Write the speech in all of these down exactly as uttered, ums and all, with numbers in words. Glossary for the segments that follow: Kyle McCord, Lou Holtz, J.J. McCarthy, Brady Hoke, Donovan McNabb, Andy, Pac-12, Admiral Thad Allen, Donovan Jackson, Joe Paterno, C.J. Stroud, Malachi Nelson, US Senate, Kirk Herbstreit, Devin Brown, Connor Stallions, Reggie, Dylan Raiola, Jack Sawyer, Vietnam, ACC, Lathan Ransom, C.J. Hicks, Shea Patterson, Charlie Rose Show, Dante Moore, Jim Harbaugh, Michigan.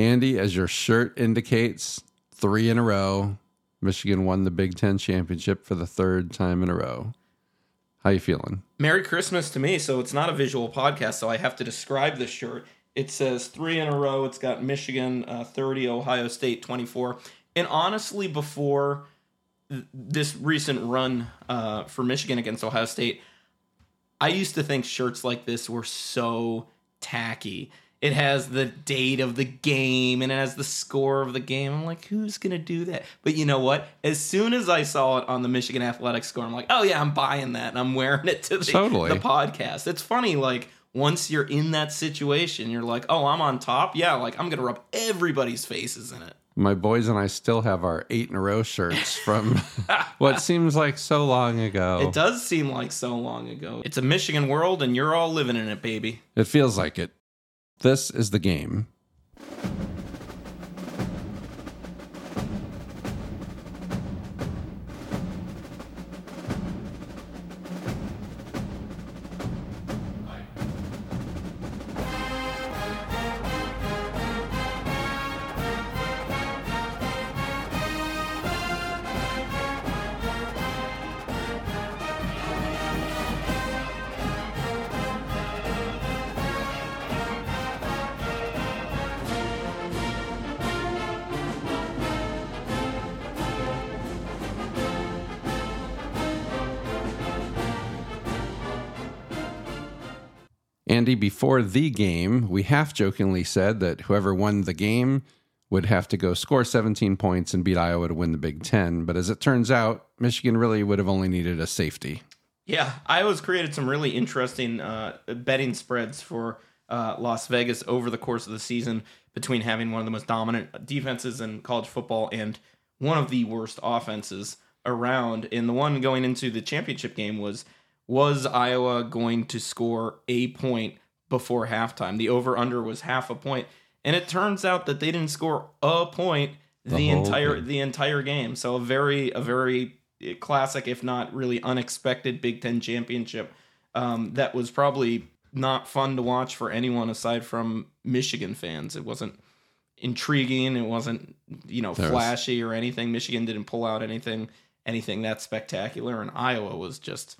Andy, as your shirt indicates, three in a row. Michigan won the Big Ten championship for the third time in a row. How you feeling? Merry Christmas to me. So it's not a visual podcast, so I have to describe this shirt. It says three in a row. It's got Michigan uh, thirty, Ohio State twenty-four. And honestly, before th- this recent run uh, for Michigan against Ohio State, I used to think shirts like this were so tacky. It has the date of the game, and it has the score of the game. I'm like, who's going to do that? But you know what? As soon as I saw it on the Michigan Athletics score, I'm like, oh, yeah, I'm buying that, and I'm wearing it to the, totally. the podcast. It's funny, like, once you're in that situation, you're like, oh, I'm on top? Yeah, like, I'm going to rub everybody's faces in it. My boys and I still have our eight-in-a-row shirts from what seems like so long ago. It does seem like so long ago. It's a Michigan world, and you're all living in it, baby. It feels like it. This is The Game. Andy, before the game, we half-jokingly said that whoever won the game would have to go score seventeen points and beat Iowa to win the Big Ten. But as it turns out, Michigan really would have only needed a safety. Yeah, Iowa's created some really interesting uh, betting spreads for uh, Las Vegas over the course of the season between having one of the most dominant defenses in college football and one of the worst offenses around. And the one going into the championship game was... was Iowa going to score a point before halftime? The over-under was half a point, and it turns out that they didn't score a point the, the entire game. the entire game. So a very a very classic, if not really unexpected, Big Ten championship um, that was probably not fun to watch for anyone aside from Michigan fans. It wasn't intriguing. It wasn't you know there flashy was. or anything. Michigan didn't pull out anything anything that spectacular, and Iowa was just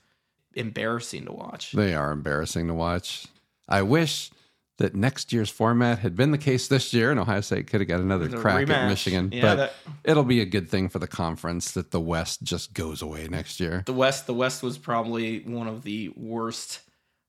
embarrassing to watch. They are embarrassing to watch. I wish that next year's format had been the case this year, and Ohio State could have got another crack rematch at Michigan. Yeah, but that... it'll be a good thing for the conference that the West just goes away next year. The West, the West was probably one of the worst,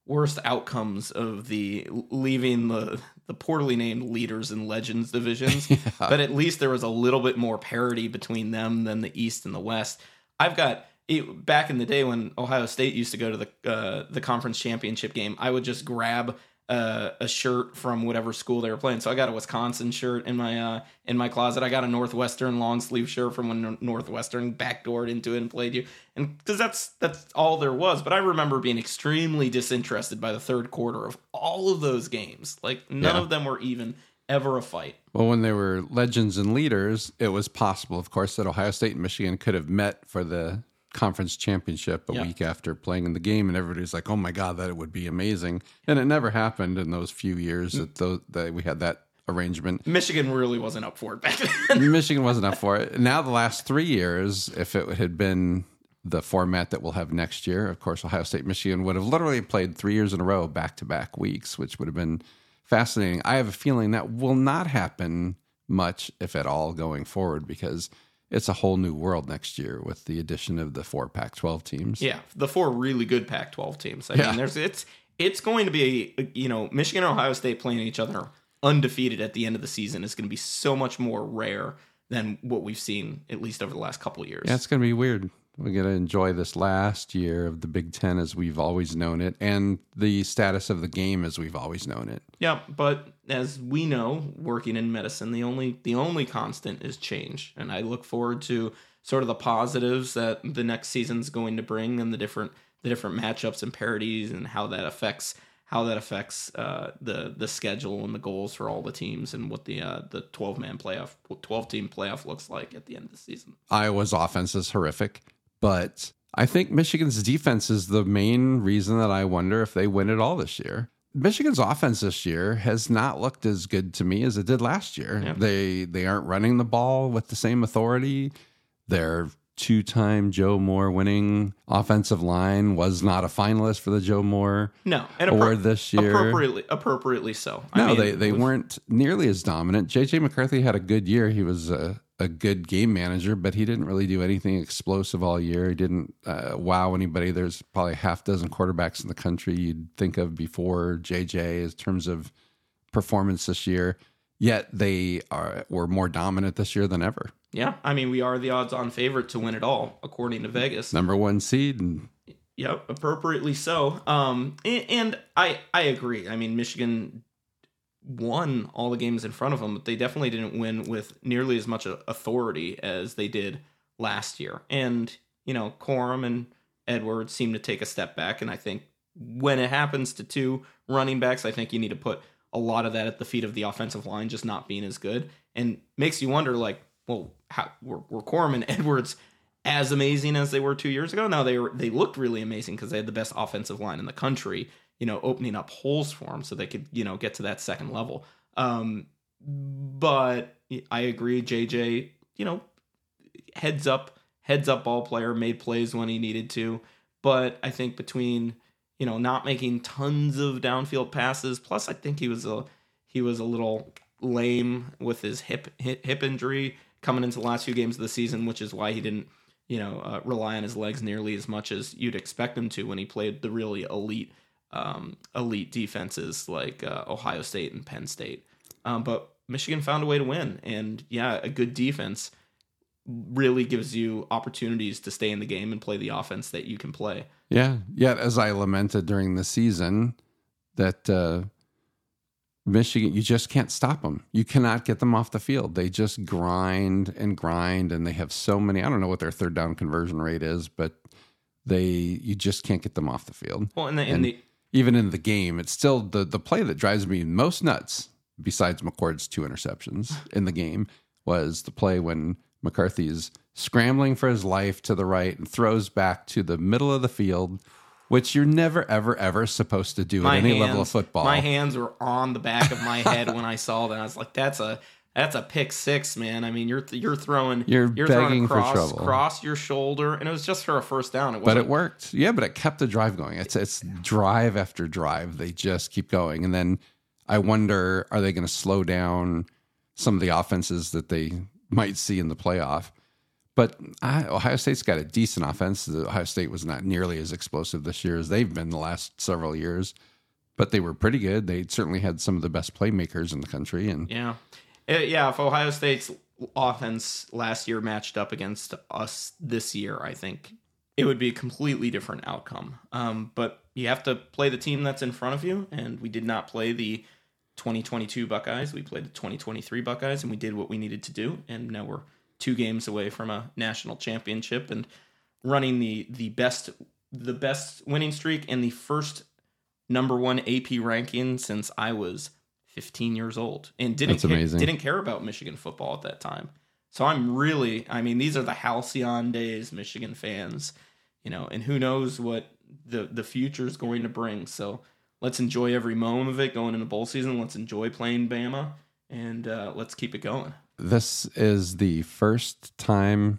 worst outcomes of the leaving the the poorly named Leaders and Legends divisions. Yeah. But at least there was a little bit more parity between them than the East and the West. I've got. It, back in the day when Ohio State used to go to the uh, the conference championship game, I would just grab uh, a shirt from whatever school they were playing. So I got a Wisconsin shirt in my uh, in my closet. I got a Northwestern long sleeve shirt from when Northwestern backdoored into it and played you, and because that's that's all there was. But I remember being extremely disinterested by the third quarter of all of those games. Like none yeah. of them were even ever a fight. Well, when they were Legends and Leaders, it was possible, of course, that Ohio State and Michigan could have met for the conference championship a yep. week after playing in the game, and everybody's like, oh my God, that it would be amazing. And it never happened in those few years that, those, that we had that arrangement. Michigan really wasn't up for it back then. Michigan wasn't up for it. Now, the last three years, if it had been the format that we'll have next year, of course, Ohio State, Michigan would have literally played three years in a row, back-to-back weeks, which would have been fascinating. I have a feeling that will not happen much, if at all, going forward, because it's a whole new world next year with the addition of the four Pac twelve teams. Yeah, the four really good Pac twelve teams. I yeah. mean, there's it's it's going to be, you know, Michigan and Ohio State playing each other undefeated at the end of the season is going to be so much more rare than what we've seen, at least over the last couple of years. Yeah, it's going to be weird. We're going to enjoy this last year of the Big Ten as we've always known it, and the status of the game as we've always known it. Yeah, but as we know, working in medicine, the only the only constant is change. And I look forward to sort of the positives that the next season's going to bring, and the different the different matchups and parities, and how that affects how that affects uh, the the schedule and the goals for all the teams, and what the uh, the twelve man playoff, twelve team playoff looks like at the end of the season. Iowa's offense is horrific. But I think Michigan's defense is the main reason that I wonder if they win it all this year. Michigan's offense this year has not looked as good to me as it did last year. Yep. They they aren't running the ball with the same authority. Their two-time Joe Moore winning offensive line was not a finalist for the Joe Moore no, and award appro- this year. Appropriately, appropriately so. I no, mean, they, they weren't nearly as dominant. J J. McCarthy had a good year. He was a, a good game manager, but he didn't really do anything explosive all year. He didn't uh, wow anybody. There's probably a half dozen quarterbacks in the country you'd think of before J J in terms of performance this year. Yet they are were more dominant this year than ever. Yeah, I mean, we are the odds-on favorite to win it all, according to Vegas. Number one seed. And... Yep, appropriately so. Um, and, and I I agree. I mean, Michigan won all the games in front of them, but they definitely didn't win with nearly as much authority as they did last year. And, you know, Corum and Edwards seem to take a step back, and I think when it happens to two running backs, I think you need to put a lot of that at the feet of the offensive line just not being as good, and makes you wonder, like, well, how were, were Corum and Edwards as amazing as they were two years ago? Now they were, they looked really amazing because they had the best offensive line in the country, you know, opening up holes for them so they could, you know, get to that second level. Um, but I agree, J J, you know, heads up, heads up ball player, made plays when he needed to, but I think between, you know, not making tons of downfield passes. Plus, I think he was a he was a little lame with his hip hip, hip injury coming into the last few games of the season, which is why he didn't, you know, uh, rely on his legs nearly as much as you'd expect him to when he played the really elite um, elite defenses like uh, Ohio State and Penn State. Um, but Michigan found a way to win, and yeah, a good defense really gives you opportunities to stay in the game and play the offense that you can play. Yeah. Yet, as I lamented during the season, that uh, Michigan, you just can't stop them. You cannot get them off the field. They just grind and grind, and they have so many. I don't know what their third down conversion rate is, but they you just can't get them off the field. Well, and, the, and, and the, even in the game, it's still the, the play that drives me most nuts, besides McCord's two interceptions in the game, was the play when McCarthy's scrambling for his life to the right and throws back to the middle of the field, which you're never, ever, ever supposed to do my at any hands, level of football. My hands were on the back of my head when I saw that. I was like, "That's a that's a pick six, man." I mean, you're you're throwing you're, you're begging throwing cross, for trouble, cross your shoulder, and it was just for a first down. It wasn't, but it worked, yeah. But it kept the drive going. It's it's drive after drive. They just keep going, and then I wonder, are they going to slow down some of the offenses that they might see in the playoff? But I, Ohio State's got a decent offense. Ohio State was not nearly as explosive this year as they've been the last several years, but they were pretty good. They certainly had some of the best playmakers in the country. And yeah, it, yeah. If Ohio State's offense last year matched up against us this year, I think it would be a completely different outcome. Um, but you have to play the team that's in front of you, and we did not play the twenty twenty-two Buckeyes. We played the twenty twenty-three Buckeyes, and we did what we needed to do, and now we're two games away from a national championship and running the the best the best winning streak and the first number one A P ranking since I was fifteen years old, and didn't care, didn't care about Michigan football at that time. So I'm really, I mean, these are the halcyon days, Michigan fans, you know, and who knows what the the future is going to bring. So let's enjoy every moment of it going into bowl season. Let's enjoy playing Bama, and uh, let's keep it going. This is the first time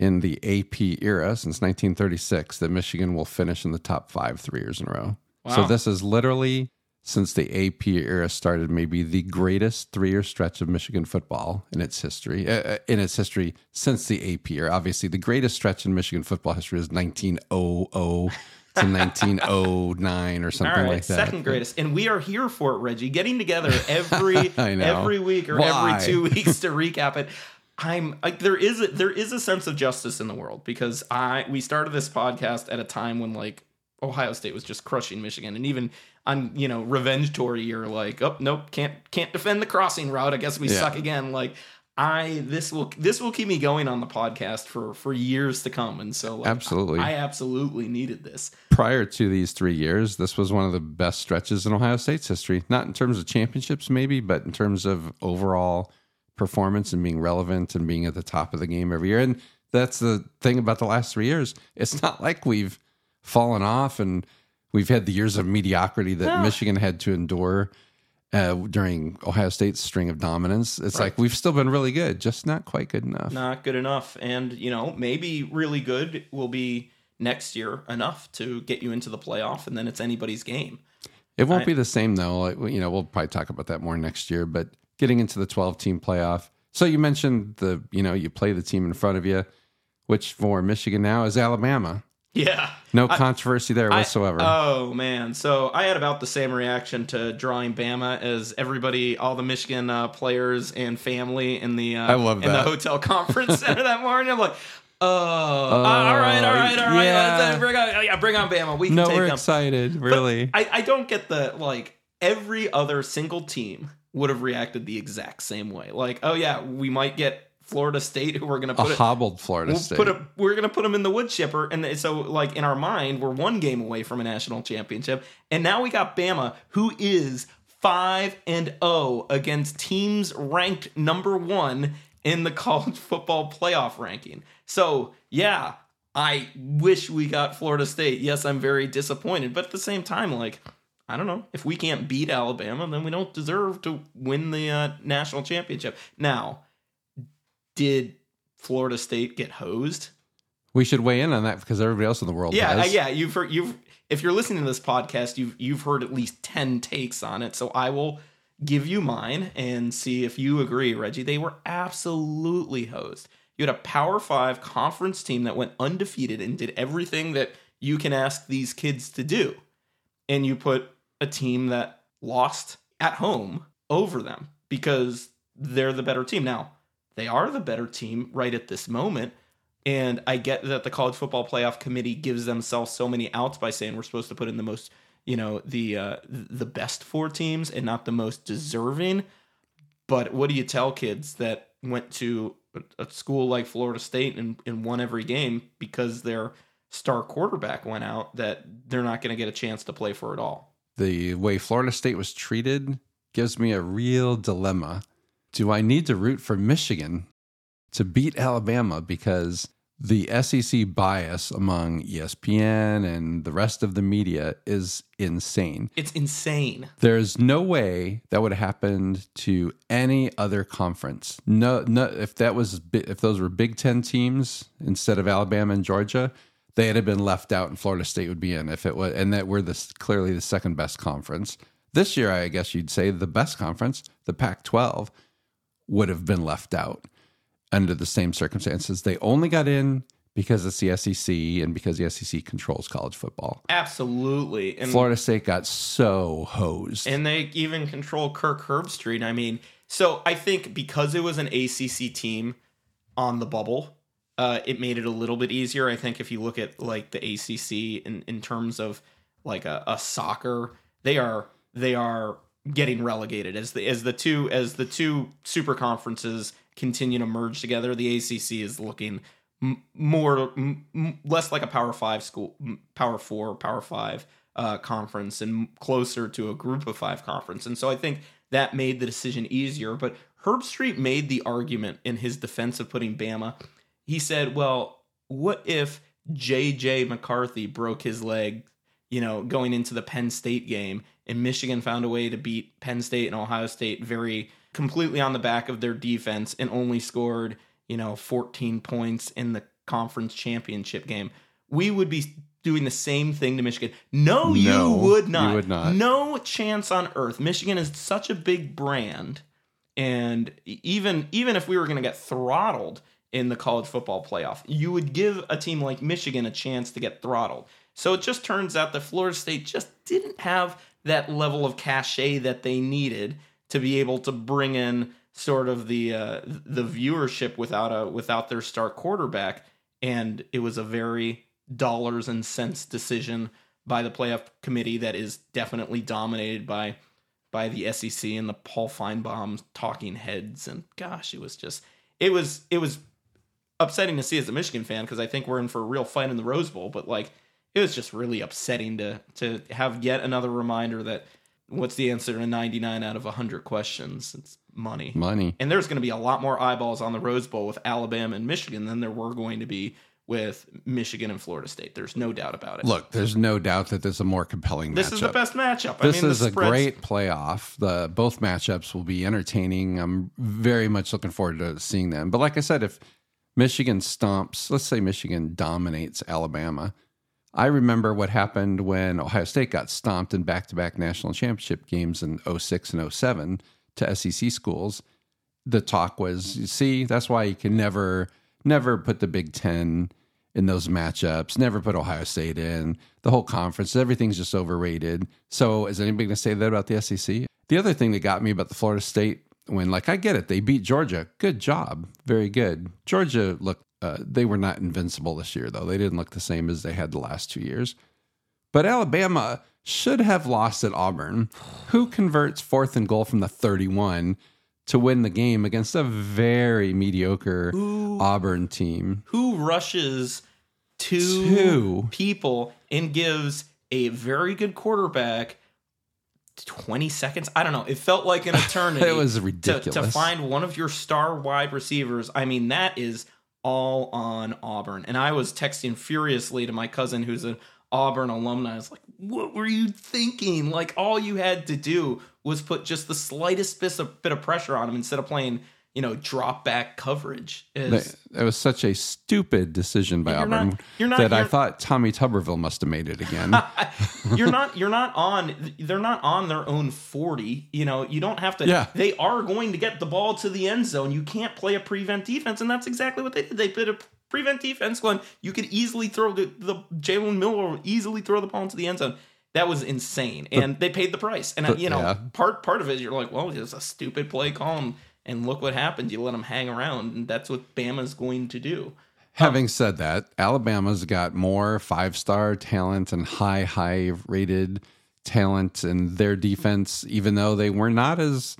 in the A P era since nineteen thirty-six that Michigan will finish in the top five three years in a row. Wow. So this is literally, since the A P era started, maybe the greatest three-year stretch of Michigan football in its history. Uh, in its history since the A P era. Obviously, the greatest stretch in Michigan football history is nineteen hundred. In nineteen oh nine or something. All right, like that. Second greatest. And we are here for it, Reggie, getting together every every week or Why? every two weeks to recap it. I'm like, there is a, there is a sense of justice in the world, because I we started this podcast at a time when, like, Ohio State was just crushing Michigan, and even on, you know, revenge tour, you're like, oh nope, can't can't defend the crossing route. I guess we yeah. suck again. Like, I this will this will keep me going on the podcast for, for years to come, and so like, absolutely, I, I absolutely needed this. Prior to these three years, this was one of the best stretches in Ohio State's history. Not in terms of championships, maybe, but in terms of overall performance and being relevant and being at the top of the game every year. And that's the thing about the last three years; it's not like we've fallen off and We've had the years of mediocrity that yeah. Michigan had to endure uh, during Ohio State's string of dominance. It's right. like we've still been really good, just not quite good enough. Not good enough. And, you know, maybe really good will be next year enough to get you into the playoff, and then it's anybody's game. It won't I, be the same, though. Like, you know, we'll probably talk about that more next year, but getting into the twelve-team playoff. So you mentioned the, you know, you play the team in front of you, which for Michigan now is Alabama. Yeah. No controversy I, there whatsoever. I, oh, man. So I had about the same reaction to drawing Bama as everybody, all the Michigan uh, players and family in the uh, I love that. in the hotel conference center that morning. I'm like, oh, uh, all right, all right, all right. Yeah. Bring on, yeah, bring on Bama. We can no, take we're them. excited, really. I, I don't get the, like, every other single team would have reacted the exact same way. Like, oh, yeah, we might get Florida State, who we're going to put a it, hobbled Florida we'll State. Put a, we're going to put them in the wood chipper, and so like in our mind, we're one game away from a national championship. And now we got Bama, who is five and zero against teams ranked number one in the college football playoff ranking. So yeah, I wish we got Florida State. Yes, I'm very disappointed, but at the same time, like I don't know, if we can't beat Alabama, then we don't deserve to win the uh, national championship. Now, did Florida State get hosed? We should weigh in on that because everybody else in the world yeah, has. Yeah, yeah. You've heard, you've, if you're listening to this podcast, you've, you've heard at least ten takes on it. So I will give you mine and see if you agree, Reggie. They were absolutely hosed. You had a Power Five conference team that went undefeated and did everything that you can ask these kids to do. And you put a team that lost at home over them because they're the better team. Now, they are the better team right at this moment. And I get that the College Football Playoff Committee gives themselves so many outs by saying we're supposed to put in the most, you know, the uh, the best four teams and not the most deserving. But what do you tell kids that went to a school like Florida State and, and won every game because their star quarterback went out, that they're not going to get a chance to play for it all? The way Florida State was treated gives me a real dilemma. Do I need to root for Michigan to beat Alabama because the S E C bias among E S P N and the rest of the media is insane? It's insane. There's no way that would have happened to any other conference. No, no. If that was, if those were Big Ten teams instead of Alabama and Georgia, they'd have been left out, and Florida State would be in. If it was, and that we're the clearly the second best conference this year, I guess you'd say the best conference, the Pac twelve. Would have been left out under the same circumstances. They only got in because it's the S E C and because the S E C controls college football. Absolutely. And Florida State got so hosed. And they even control Kirk Herbstreit. I mean, so I think because it was an A C C team on the bubble, uh, it made it a little bit easier. I think if you look at like the A C C in, in terms of like a, a soccer, they are, they are, getting relegated as the as the two as the two super conferences continue to merge together. The A C C is looking m- more m- less like a Power Five school, Power Four, Power Five uh, conference, and closer to a Group of Five conference. And so I think that made the decision easier. But Herbstreit made the argument in his defense of putting Bama. He said, "Well, what if J J. McCarthy broke his leg, you know, going into the Penn State game, and Michigan found a way to beat Penn State and Ohio State very completely on the back of their defense and only scored, you know, fourteen points in the conference championship game. We would be doing the same thing to Michigan." No, no you would not. You would not. No chance on earth. Michigan is such a big brand. And even, even if we were going to get throttled in the college football playoff, you would give a team like Michigan a chance to get throttled. So it just turns out that Florida State just didn't have that level of cachet that they needed to be able to bring in sort of the uh, the viewership without a without their star quarterback. And it was a very dollars and cents decision by the playoff committee that is definitely dominated by by the S E C and the Paul Feinbaum talking heads. And gosh, it was just it was it was upsetting to see as a Michigan fan, because I think we're in for a real fight in the Rose Bowl. But like, it was just really upsetting to to have yet another reminder that what's the answer to ninety-nine out of one hundred questions? It's money. Money. And there's going to be a lot more eyeballs on the Rose Bowl with Alabama and Michigan than there were going to be with Michigan and Florida State. There's no doubt about it. Look, there's no doubt that there's a more compelling matchup. This is the best matchup. I this mean, is a spreads. great playoff. The both matchups will be entertaining. I'm very much looking forward to seeing them. But like I said, if Michigan stomps, let's say Michigan dominates Alabama. I remember what happened when Ohio State got stomped in back-to-back national championship games in oh six and oh seven to S E C schools. The talk was, you see, that's why you can never... Never put the Big Ten in those matchups. Never put Ohio State in. The whole conference, everything's just overrated. So is anybody going to say that about the S E C? The other thing that got me about the Florida State win, like I get it. They beat Georgia. Good job. Very good. Georgia, look, uh, they were not invincible this year, though. They didn't look the same as they had the last two years. But Alabama should have lost at Auburn. Who converts fourth and goal from the thirty-one to win the game against a very mediocre who, Auburn team. Who rushes two, two people and gives a very good quarterback twenty seconds? I don't know. It felt like an eternity. It was ridiculous. To, to find one of your star wide receivers. I mean, that is all on Auburn. And I was texting furiously to my cousin who's an Auburn alumni. I was like, what were you thinking? Like, all you had to do was put just the slightest bit of, bit of pressure on him instead of playing, you know, drop back coverage. Is, that was such a stupid decision by you're Auburn not, you're not, that you're, I thought Tommy Tuberville must have made it again. you're not, you're not on, they're not on their own forty. You know, you don't have to, yeah. They are going to get the ball to the end zone. You can't play a prevent defense. And that's exactly what they did. They put a prevent defense when you could easily throw the, the Jalen Miller will easily throw the ball into the end zone. That was insane, and the, they paid the price. And the, you know, yeah. part part of it, you're like, well, it's a stupid play call, and, and look what happened. You let them hang around, and that's what Bama's going to do. Having um, said that, Alabama's got more five-star talent and high, high-rated talent in their defense, even though they were not as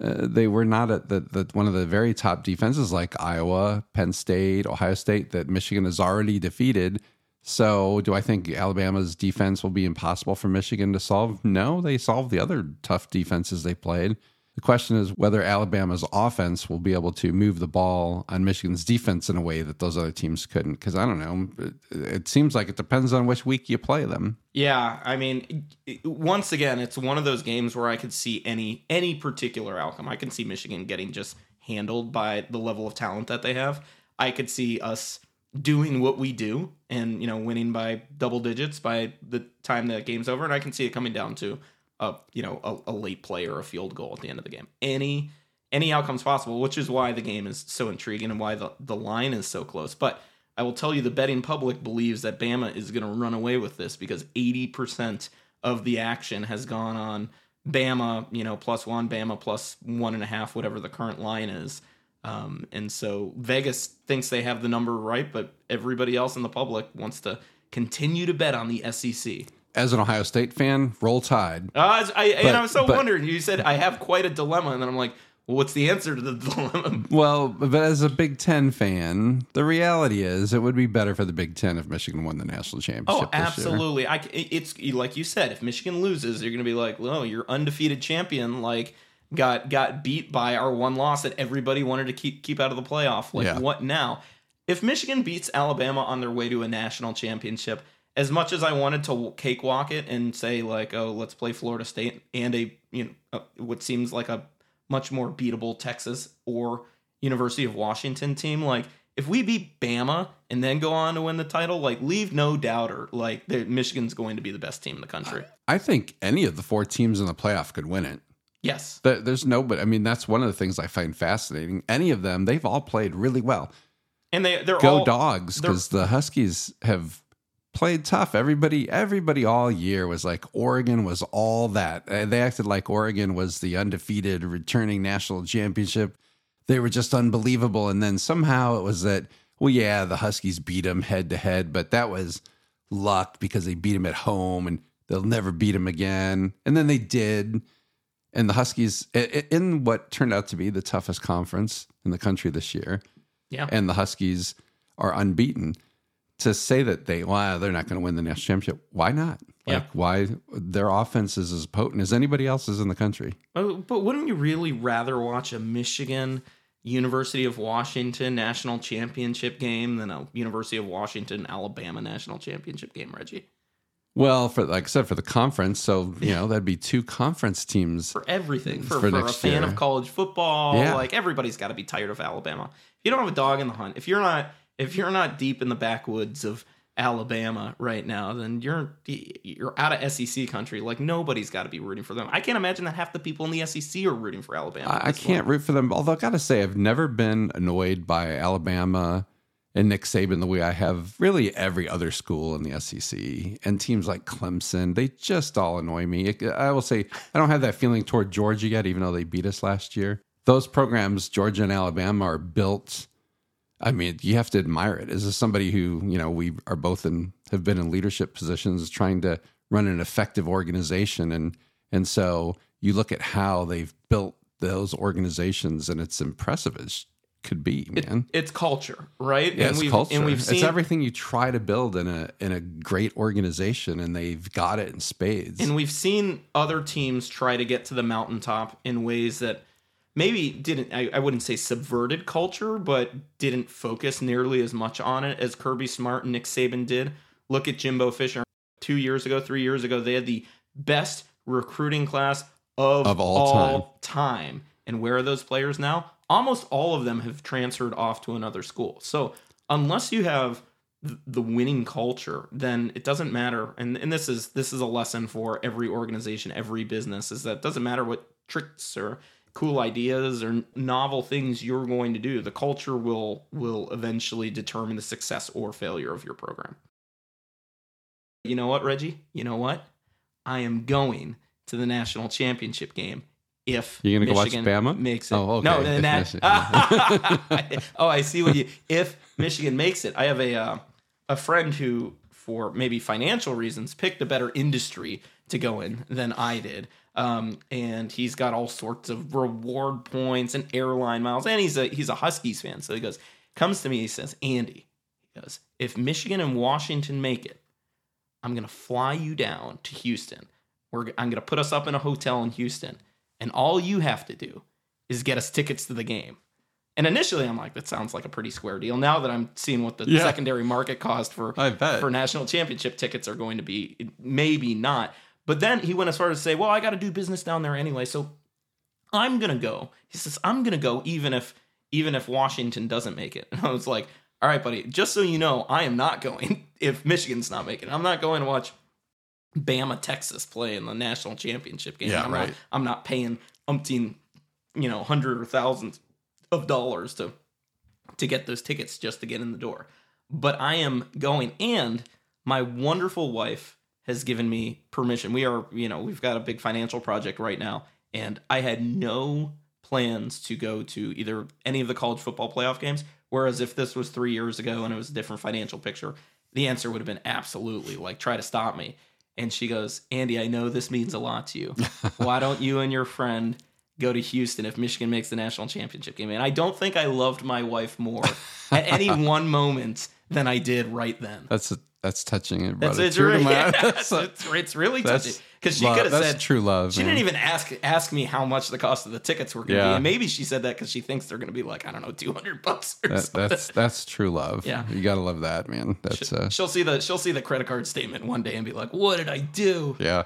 uh, they were not at the, the one of the very top defenses like Iowa, Penn State, Ohio State that Michigan has already defeated. So do I think Alabama's defense will be impossible for Michigan to solve? No, they solved the other tough defenses they played. The question is whether Alabama's offense will be able to move the ball on Michigan's defense in a way that those other teams couldn't. Because I don't know. It, it seems like it depends on which week you play them. Yeah, I mean, once again, it's one of those games where I could see any any particular outcome. I can see Michigan getting just handled by the level of talent that they have. I could see us doing what we do and, you know, winning by double digits by the time the game's over. And I can see it coming down to a, you know, a, a late play or a field goal at the end of the game. Any, any outcome's possible, which is why the game is so intriguing and why the, the line is so close. But I will tell you, the betting public believes that Bama is going to run away with this because eighty percent of the action has gone on Bama, you know, plus one, Bama plus one and a half, whatever the current line is. Um, and so Vegas thinks they have the number right, but everybody else in the public wants to continue to bet on the S E C. As an Ohio State fan, roll Tide. Uh, I, but, and I was so but, wondering, you said I have quite a dilemma, and then I'm like, well, what's the answer to the dilemma? Well, but as a Big Ten fan, the reality is it would be better for the Big Ten if Michigan won the national championship. Oh, absolutely. This year. I, it's like you said, if Michigan loses, you're going to be like, well, you're undefeated champion, like... Got got beat by our one loss that everybody wanted to keep keep out of the playoff. Like, yeah. What now? If Michigan beats Alabama on their way to a national championship, as much as I wanted to cakewalk it and say, like, oh, let's play Florida State and a, you know, a, what seems like a much more beatable Texas or University of Washington team, like, if we beat Bama and then go on to win the title, like, leave no doubter, like, Michigan's going to be the best team in the country. I think any of the four teams in the playoff could win it. Yes. There's nobody. I mean, that's one of the things I find fascinating. Any of them, they've all played really well. And they, they're Go all... Go Dogs, because the Huskies have played tough. Everybody everybody all year was like, Oregon was all that. They acted like Oregon was the undefeated returning national championship. They were just unbelievable. And then somehow it was that, well, yeah, the Huskies beat them head to head, but that was luck because they beat them at home and they'll never beat them again. And then they did. And the Huskies, in what turned out to be the toughest conference in the country this year, yeah. And the Huskies are unbeaten. To say that they, well, they're not going to win the national championship, why not? Like, yeah. Why? Their offense is as potent as anybody else's in the country. But wouldn't you really rather watch a Michigan University of Washington national championship game than a University of Washington, Alabama national championship game, Reggie. Well, for like I said, for the conference, so you know that'd be two conference teams for everything. For, for, for a fan year. Of college football, yeah. Like everybody's got to be tired of Alabama. If you don't have a dog in the hunt, if you're not, if you're not deep in the backwoods of Alabama right now, then you're you're out of S E C country. Like nobody's got to be rooting for them. I can't imagine that half the people in the S E C are rooting for Alabama. I can't long. root for them. Although I gotta say, I've never been annoyed by Alabama and Nick Saban the way I have really every other school in the S E C, and teams like Clemson, they just all annoy me. I will say I don't have that feeling toward Georgia yet, even though they beat us last year. Those programs, Georgia and Alabama, are built. I mean, you have to admire it. This is somebody who, you know, we are both in, have been in leadership positions trying to run an effective organization. And, and so you look at how they've built those organizations, and it's impressive. It's, could be, man. It, it's culture, right? Yeah, and it's we've, culture. And we've seen, it's everything you try to build in a in a great organization, and they've got it in spades. And we've seen other teams try to get to the mountaintop in ways that maybe didn't, I, I wouldn't say subverted culture, but didn't focus nearly as much on it as Kirby Smart and Nick Saban did. Look at Jimbo Fisher. Two years ago, three years ago, they had the best recruiting class of, of all, all time. time. And where are those players now? Almost all of them have transferred off to another school. So unless you have the winning culture, then it doesn't matter. And and this is this is a lesson for every organization, every business, is that it doesn't matter what tricks or cool ideas or novel things you're going to do. The culture will will eventually determine the success or failure of your program. You know what, Reggie? You know what? I am going to the national championship game. If you're gonna Michigan go watch Bama makes it, oh okay. No, then that. Oh, I see what you. If Michigan makes it, I have a uh, a friend who, for maybe financial reasons, picked a better industry to go in than I did, um, and he's got all sorts of reward points and airline miles, and he's a he's a Huskies fan. So he goes, comes to me, he says, Andy, he goes, if Michigan and Washington make it, I'm gonna fly you down to Houston. We're I'm gonna put us up in a hotel in Houston. And all you have to do is get us tickets to the game. And initially, I'm like, that sounds like a pretty square deal. Now that I'm seeing what the yeah. secondary market cost for, for national championship tickets are going to be, maybe not. But then he went as far as to say, well, I got to do business down there anyway, so I'm going to go. He says, I'm going to go even if even if Washington doesn't make it. And I was like, all right, buddy, just so you know, I am not going if Michigan's not making it. I'm not going to watch Bama, Texas play in the national championship game. Yeah, I'm, right. not, I'm not paying umpteen, you know, hundreds or thousands of dollars to to get those tickets just to get in the door. But I am going, and my wonderful wife has given me permission. We are, you know, we've got a big financial project right now, and I had no plans to go to either any of the college football playoff games, whereas if this was three years ago and it was a different financial picture, the answer would have been absolutely, like, try to stop me. And she goes, Andy, I know this means a lot to you. Why don't you and your friend go to Houston if Michigan makes the national championship game? And I don't think I loved my wife more at any one moment than I did right then. That's a, that's touching. It brought that's, a tear to my eye. It's really touching. Because she could have said, true love. She man. didn't even ask ask me how much the cost of the tickets were going to yeah. be. And maybe she said that because she thinks they're going to be like, I don't know, two hundred bucks or that, something. That's that's true love. Yeah. You got to love that, man. That's she, uh, she'll see the she'll see the credit card statement one day and be like, what did I do? Yeah.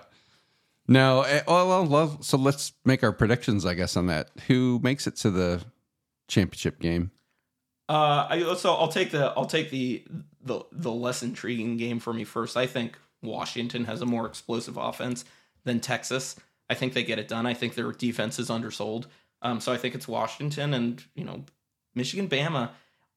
No, well, love. So let's make our predictions, I guess, on that. Who makes it to the championship game? Uh, I, so I'll take the I'll take the, the the less intriguing game for me first. I think Washington has a more explosive offense than Texas. I think they get it done. I think their defense is undersold. Um, so I think it's Washington and, you know, Michigan, Bama.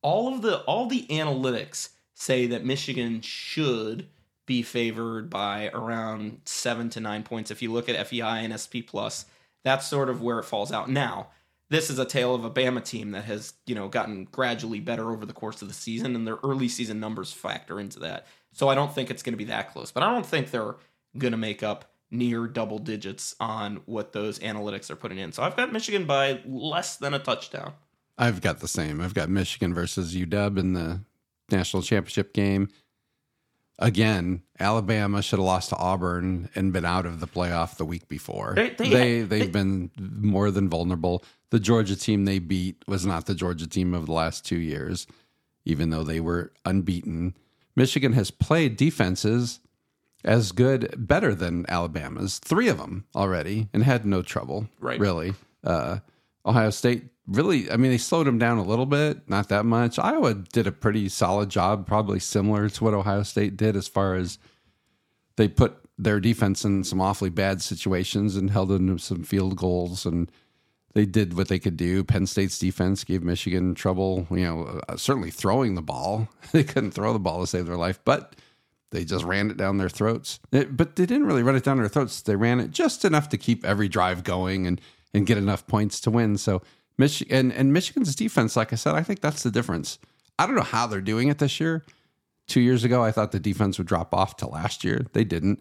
All of the all the analytics say that Michigan should be favored by around seven to nine points. If you look at F E I and S P plus, that's sort of where it falls out. Now, this is a tale of a Bama team that has, you know, gotten gradually better over the course of the season, and their early season numbers factor into that. So I don't think it's going to be that close, but I don't think they're going to make up near double digits on what those analytics are putting in. So I've got Michigan by less than a touchdown. I've got the same. I've got Michigan versus U W in the national championship game. again, Alabama should have lost to Auburn and been out of the playoff the week before. They, they, they, they've they, been more than vulnerable. The Georgia team they beat was not the Georgia team of the last two years, even though they were unbeaten. Michigan has played defenses as good, better than Alabama's, three of them already, and had no trouble, right. really. Uh, Ohio State, really, I mean, they slowed them down a little bit, not that much. Iowa did a pretty solid job, probably similar to what Ohio State did as far as they put their defense in some awfully bad situations and held them to some field goals, and they did what they could do. Penn State's defense gave Michigan trouble, you know, uh, certainly throwing the ball. They couldn't throw the ball to save their life, but they just ran it down their throats. It, but they didn't really run it down their throats. They ran it just enough to keep every drive going and, and get enough points to win. So Michigan and, and Michigan's defense, like I said, I think that's the difference. I don't know how they're doing it this year. Two years ago, I thought the defense would drop off to last year. They didn't.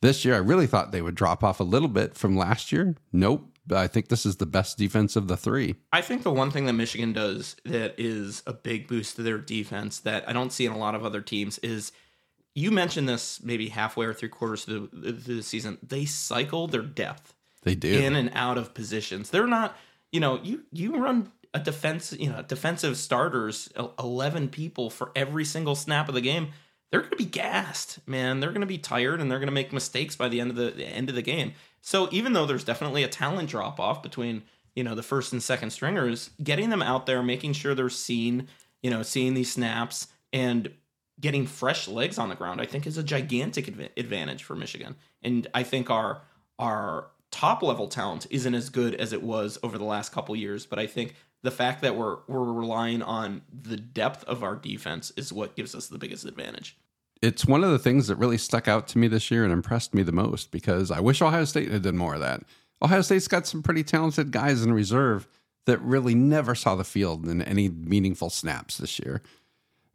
This year, I really thought they would drop off a little bit from last year. Nope. But I think this is the best defense of the three. I think the one thing that Michigan does that is a big boost to their defense that I don't see in a lot of other teams is, you mentioned this maybe halfway or three quarters through the, through the season, they cycle their depth. They do. In and out of positions. They're not, you know, you, you run a defense, you know, defensive starters, eleven people for every single snap of the game. They're going to be gassed, man. They're going to be tired, and they're going to make mistakes by the end of the, the end of the game. So even though there's definitely a talent drop off between, you know, the first and second stringers, getting them out there, making sure they're seen, you know, seeing these snaps and getting fresh legs on the ground, I think is a gigantic adv- advantage for Michigan. And I think our our top level talent isn't as good as it was over the last couple years, but I think the fact that we're we're relying on the depth of our defense is what gives us the biggest advantage. It's one of the things that really stuck out to me this year and impressed me the most, because I wish Ohio State had done more of that. Ohio State's got some pretty talented guys in reserve that really never saw the field in any meaningful snaps this year.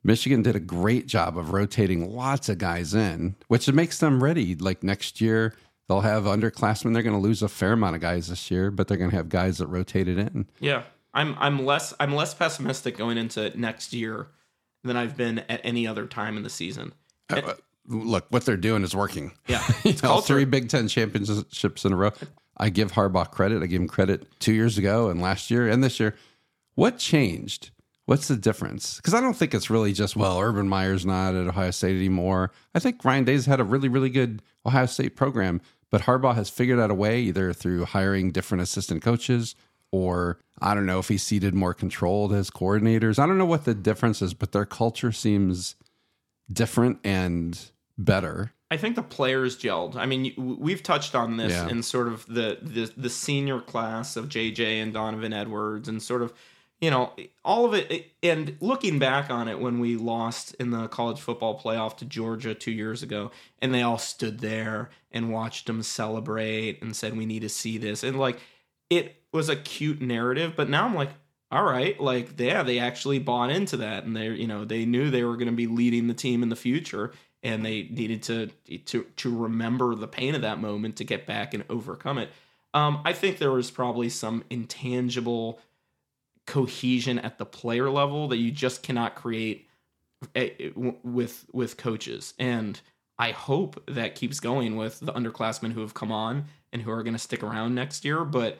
Michigan did a great job of rotating lots of guys in, which makes them ready. Like next year, they'll have underclassmen. They're going to lose a fair amount of guys this year, but they're going to have guys that rotated in. Yeah, I'm I'm less I'm less pessimistic going into next year than I've been at any other time in the season. Uh, look, what they're doing is working. Yeah. It's all three Big Ten championships in a row. I give Harbaugh credit. I give him credit two years ago and last year and this year. What changed? What's the difference? Because I don't think it's really just, well, Urban Meyer's not at Ohio State anymore. I think Ryan Day's had a really, really good Ohio State program, but Harbaugh has figured out a way, either through hiring different assistant coaches, or I don't know if he ceded more control to his coordinators. I don't know what the difference is, but their culture seems different and better. I think the players gelled. I mean, we've touched on this yeah. in sort of the, the the senior class of J J and Donovan Edwards and sort of, you know, all of it. And looking back on it, when we lost in the college football playoff to Georgia two years ago, and they all stood there and watched them celebrate and said, we need to see this. And like, it was a cute narrative, but now I'm like, all right, like, yeah, they actually bought into that, and they, you know, they knew they were going to be leading the team in the future, and they needed to to to remember the pain of that moment to get back and overcome it. Um, I think there was probably some intangible cohesion at the player level that you just cannot create with with coaches, and I hope that keeps going with the underclassmen who have come on and who are going to stick around next year, but.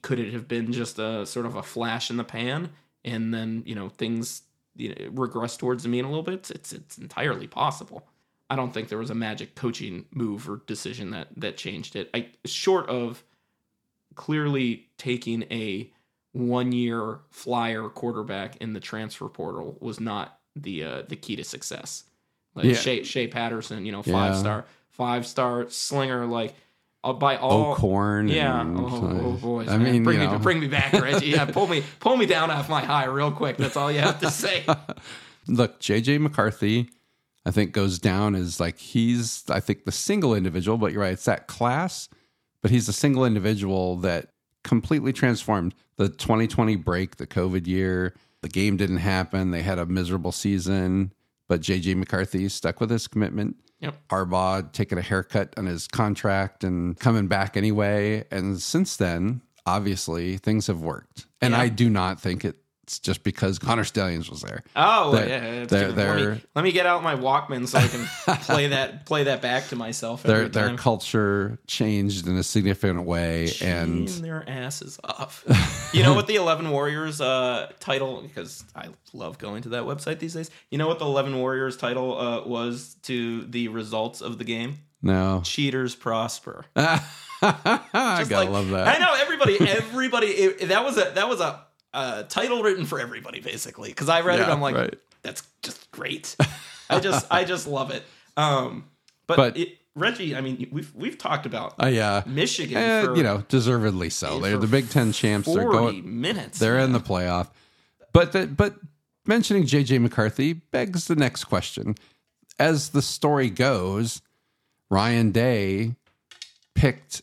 Could it have been just a sort of a flash in the pan, and then, you know, things, you know, regress towards the mean a little bit? It's it's entirely possible. I don't think there was a magic coaching move or decision that that changed it. I short of clearly taking a one year flyer quarterback in the transfer portal was not the uh, the key to success. Like yeah. Shea, Shea Patterson, you know, five yeah. star five star slinger, like. By all corn, yeah. And, oh, oh boys, I man. mean, bring me, know. bring me back, Reggie. Yeah, pull me, pull me down off my high real quick. That's all you have to say. Look, J J. McCarthy, I think goes down as like he's, I think the single individual. But you're right, it's that class. But he's the single individual that completely transformed the twenty twenty break, the COVID year. The game didn't happen. They had a miserable season, but J J. McCarthy stuck with his commitment. Yep. Harbaugh taking a haircut on his contract and coming back anyway. And since then, obviously, things have worked. And yep. I do not think it It's just because Connor Stallions was there. Oh, they're, yeah. It's they're, they're, let, me, let me get out my Walkman so I can play that play that back to myself. Their their time. Culture changed in a significant way. Cheating and their asses off. You know what the Eleven Warriors uh, title, because I love going to that website these days. You know what the Eleven Warriors title uh, was to the results of the game? No. Cheaters prosper. I gotta like, love that. I know everybody. Everybody. It, that was a that was a. Uh, title written for everybody, basically, because I read yeah, it. I'm like, right. That's just great. I just, I just love it. Um, but, but it, Reggie, I mean, we've we've talked about uh, yeah. Michigan, eh, for, you know, deservedly so. They're the Big Ten champs. They're going minutes. They're yeah. in the playoff. But the, but mentioning J J McCarthy begs the next question. As the story goes, Ryan Day picked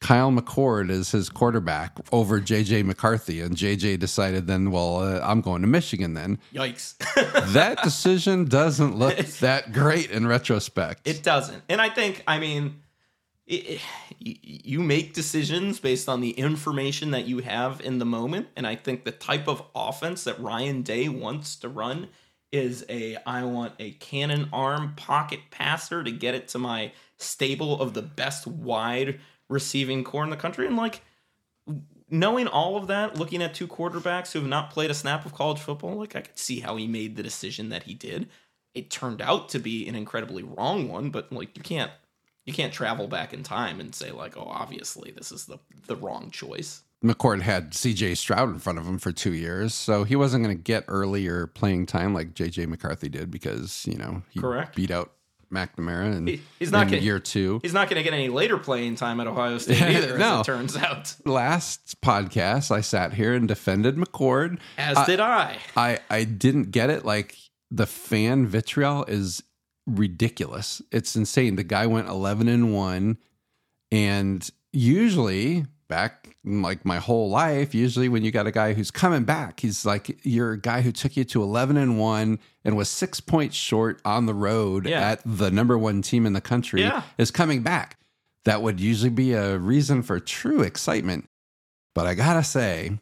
Kyle McCord is his quarterback over J J. McCarthy, and J J decided then, well, uh, I'm going to Michigan then. Yikes. That decision doesn't look that great in retrospect. It doesn't. And I think, I mean, it, it, you make decisions based on the information that you have in the moment, and I think the type of offense that Ryan Day wants to run is a, I want a cannon arm pocket passer to get it to my stable of the best wide receiving core in the country. And like, knowing all of that, looking at two quarterbacks who have not played a snap of college football, like I could see how he made the decision that he did. It turned out to be an incredibly wrong one, but like you can't you can't travel back in time and say like, oh, obviously this is the the wrong choice. McCord had C J. Stroud in front of him for two years, so he wasn't going to get earlier playing time like J J. McCarthy did because, you know, he Correct. beat out McNamara and he, he's not in gonna, year two. He's not going to get any later playing time at Ohio State either, no. as it turns out. Last podcast, I sat here and defended McCord. As I, did I. I. I didn't get it. Like, the fan vitriol is ridiculous. It's insane. The guy went eleven and one, and usually back like my whole life, usually when you got a guy who's coming back, he's like, you're a guy who took you to eleven and one and was six points short on the road yeah. at the number one team in the country yeah. is coming back. That would usually be a reason for true excitement. But I gotta say,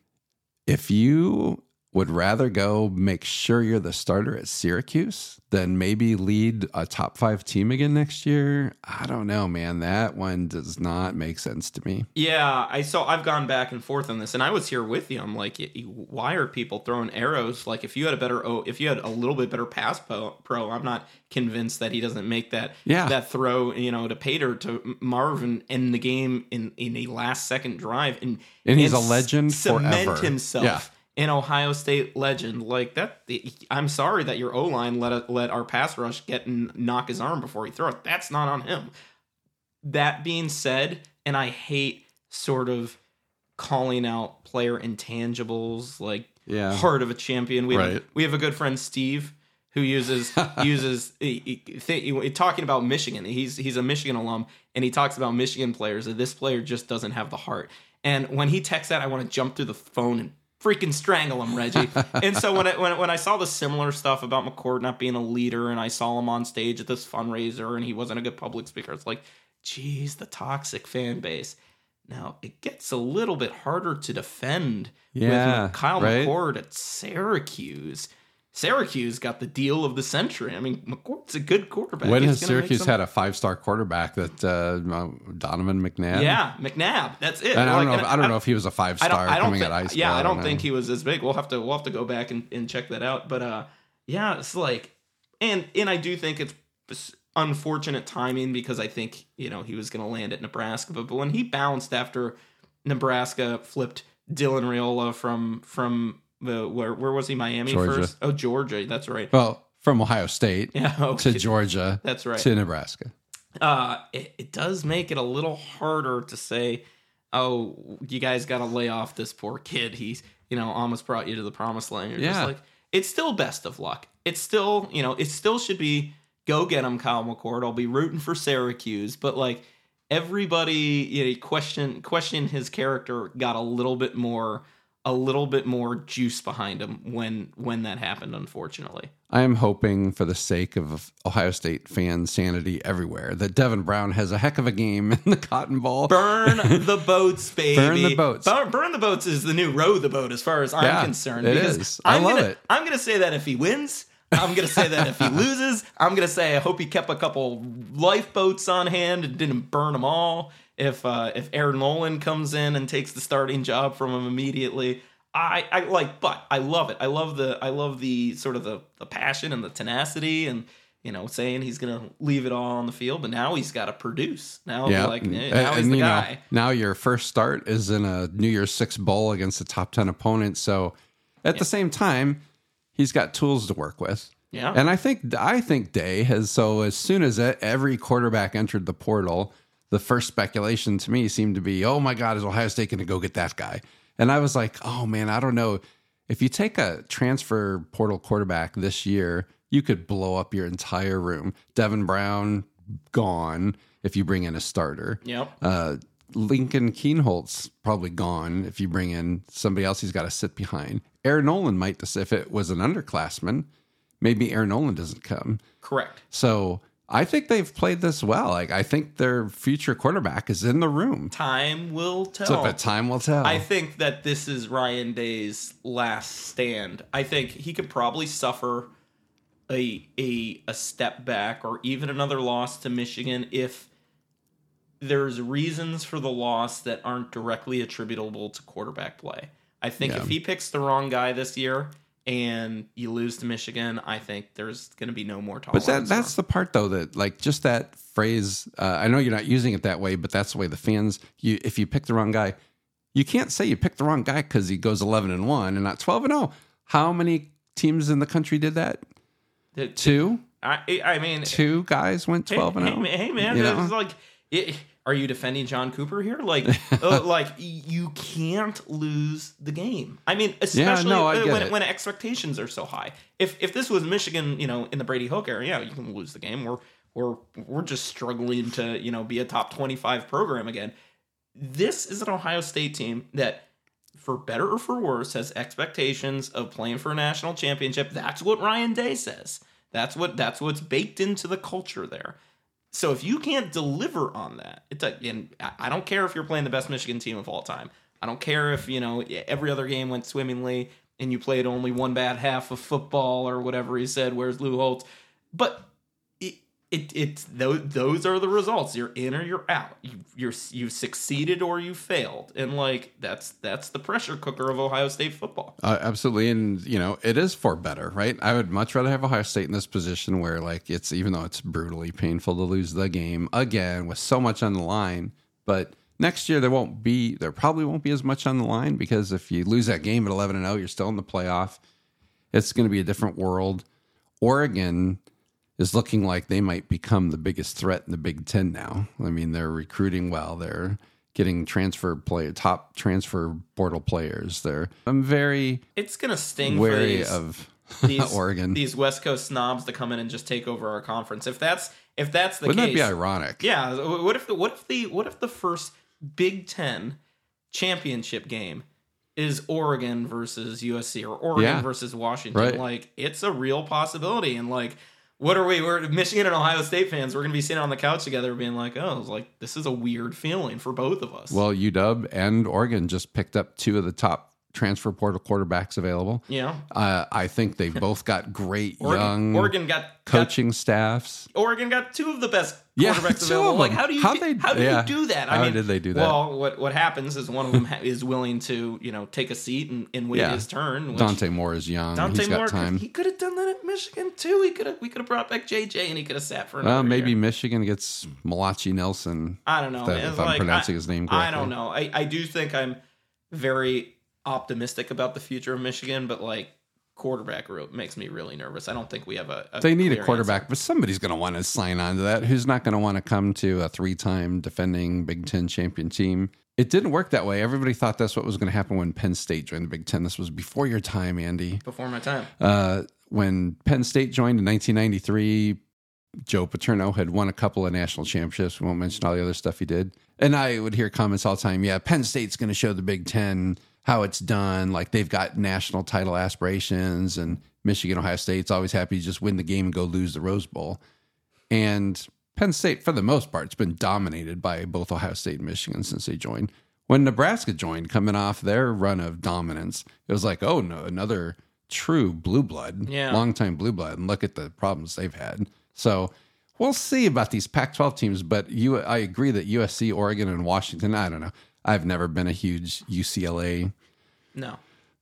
if you would rather go make sure you're the starter at Syracuse than maybe lead a top five team again next year, I don't know, man. That one does not make sense to me. Yeah, I saw, I've gone back and forth on this, and I was here with you. I'm like, why are people throwing arrows? Like, if you had a better, oh, if you had a little bit better pass pro, I'm not convinced that he doesn't make that yeah. that throw, you know, to Pater, to Marvin, end the game in, in a last second drive. And, and he's and a legend cement forever. Cement himself. Yeah. An Ohio State legend like that. I'm sorry that your O-line let a, let our pass rush get and knock his arm before he threw it. That's not on him. That being said, and I hate sort of calling out player intangibles, like yeah. heart of a champion. We have, right. we have a good friend, Steve, who uses uses he, he, he, talking about Michigan. He's he's a Michigan alum, and he talks about Michigan players. That this player just doesn't have the heart. And when he texts that, I want to jump through the phone and freaking strangle him, Reggie. And so when I, when, when I saw the similar stuff about McCord not being a leader, and I saw him on stage at this fundraiser and he wasn't a good public speaker, it's like, geez, the toxic fan base. Now, it gets a little bit harder to defend yeah, with Kyle right? McCord at Syracuse. Syracuse got the deal of the century. I mean, McCord's a good quarterback. When He's has Syracuse some... had a five-star quarterback that uh, Donovan McNabb? Yeah, McNabb. That's it. I don't, like, know, if, I don't I, know if he was a five-star I don't, I don't coming think, at high school. Yeah, I don't, I don't think he was as big. We'll have to we'll have to go back and, and check that out. But uh, yeah, it's like, and and I do think it's unfortunate timing because I think, you know, he was going to land at Nebraska. But, but when he bounced after Nebraska flipped Dylan Raiola from from. The, where where was he? Miami Georgia. First? Oh, Georgia. That's right. Well, from Ohio State yeah, okay. to Georgia. That's right. To Nebraska. Uh, it, it does make it a little harder to say, oh, you guys got to lay off this poor kid. He's, you know, almost brought you to the promised land. You're yeah. just like, it's still best of luck. It's still, you know, it still should be go get him, Kyle McCord. I'll be rooting for Syracuse. But like everybody, you know, question, question his character got a little bit more a little bit more juice behind him when when that happened, unfortunately. I am hoping, for the sake of Ohio State fan sanity everywhere, that Devin Brown has a heck of a game in the Cotton Bowl. Burn the boats, baby. Burn the boats. Burn, burn the boats is the new row the boat, as far as I'm yeah, concerned. It is. I I'm love gonna, it. I'm going to say that if he wins. I'm going to say that if he loses. I'm going to say I hope he kept a couple lifeboats on hand and didn't burn them all. If uh, if Aaron Nolan comes in and takes the starting job from him immediately, I, I like, but I love it. I love the I love the sort of the, the passion and the tenacity and, you know, saying he's going to leave it all on the field. But now he's got to produce. Now, yeah. like, now and, he's the guy. Know, now your first start is in a New Year's Six bowl against a top ten opponent. So at yeah. the same time, he's got tools to work with. Yeah. And I think I think Day has. So as soon as every quarterback entered the portal, the first speculation to me seemed to be, oh, my God, is Ohio State going to go get that guy? And I was like, oh, man, I don't know. If you take a transfer portal quarterback this year, you could blow up your entire room. Devin Brown, gone if you bring in a starter. Yep. Uh, Lincoln Keenholt's probably gone if you bring in somebody else he's got to sit behind. Aaron Nolan might, if it was an underclassman, maybe Aaron Nolan doesn't come. Correct. So I think they've played this well. Like, I think their future quarterback is in the room. Time will tell. So, but time will tell. I think that this is Ryan Day's last stand. I think he could probably suffer a a, a step back or even another loss to Michigan if there's reasons for the loss that aren't directly attributable to quarterback play. I think yeah. if he picks the wrong guy this year and you lose to Michigan, I think there's going to be no more tolerance. But that, that's the part, though, that, like, just that phrase, uh, I know you're not using it that way, but that's the way the fans, you, if you pick the wrong guy, you can't say you picked the wrong guy because he goes eleven and one and not twelve and oh. How many teams in the country did that? The, Two? I, I mean... Two guys went twelve and oh. Hey, hey man, it's like... It, Are you defending John Cooper here? Like, uh, like you can't lose the game. I mean, especially yeah, no, I when, when expectations are so high. If if this was Michigan, you know, in the Brady Hoke era, yeah, you can lose the game. We're we're we're just struggling to, you know, be a top twenty-five program again. This is an Ohio State team that, for better or for worse, has expectations of playing for a national championship. That's what Ryan Day says. That's what that's what's baked into the culture there. So if you can't deliver on that, it's a, and I don't care if you're playing the best Michigan team of all time. I don't care if, you know, every other game went swimmingly and you played only one bad half of football or whatever he said, where's Lou Holtz? But it, it it's those, those are the results. You're in or you're out. You you're you've succeeded or you failed. And like that's that's the pressure cooker of Ohio State football. Uh, absolutely. And, you know, it is for better, right? I would much rather have Ohio State in this position where, like, it's, even though it's brutally painful to lose the game again with so much on the line, but next year there won't be there probably won't be as much on the line, because if you lose that game at eleven and oh, you're still in the playoff. It's going to be a different world. Oregon is looking like they might become the biggest threat in the Big Ten now. I mean, they're recruiting well. They're getting transfer player, top transfer portal players. They're I'm very it's gonna sting wary for these, of these, Oregon. These West Coast snobs to come in and just take over our conference. If that's if that's the Wouldn't case, that be ironic? Yeah. What if the what if the what if the first Big Ten championship game is Oregon versus U S C or Oregon yeah, versus Washington? Right. Like, it's a real possibility, and like. What are we? We're Michigan and Ohio State fans. We're going to be sitting on the couch together being like, oh, like this is a weird feeling for both of us. Well, U W and Oregon just picked up two of the top transfer portal quarterbacks available. Yeah. Uh, I think they've both got great Oregon, young Oregon got, coaching got, staffs. Oregon got two of the best quarterbacks yeah, available. Like, how do you, how do, they, how do, yeah. you do that? I how mean, did they do that? Well, what, what happens is one of them is willing to, you know, take a seat and, and wait yeah. his turn. Which, Dante Moore is young. Dante He's got Moore, time. He could have done that at Michigan, too. He could have, we could have brought back J J and he could have sat for another Well, maybe year. Michigan gets Malachi Nelson. I don't know. If, that, if like, I'm pronouncing I, his name correctly. I don't know. I, I do think I'm very... optimistic about the future of Michigan, but like quarterback real, makes me really nervous. I don't think we have a, a they need a quarterback answer. But somebody's going to want to sign on to that. Who's not going to want to come to a three-time defending Big Ten champion team? It didn't work that way. Everybody thought that's what was going to happen when Penn State joined the Big Ten. This was before your time, Andy. Before my time. Uh, when Penn State joined in nineteen ninety-three, Joe Paterno had won a couple of national championships. We won't mention all the other stuff he did. And I would hear comments all the time, yeah, Penn State's going to show the Big Ten how it's done. Like, they've got national title aspirations, and Michigan, Ohio State's always happy to just win the game and go lose the Rose Bowl. And Penn State, for the most part, has been dominated by both Ohio State and Michigan since they joined. When Nebraska joined, coming off their run of dominance, it was like, oh, no, another true blue blood, yeah. longtime blue blood, and look at the problems they've had. So we'll see about these Pac twelve teams, but you, I agree that U S C, Oregon, and Washington, I don't know. I've never been a huge U C L A no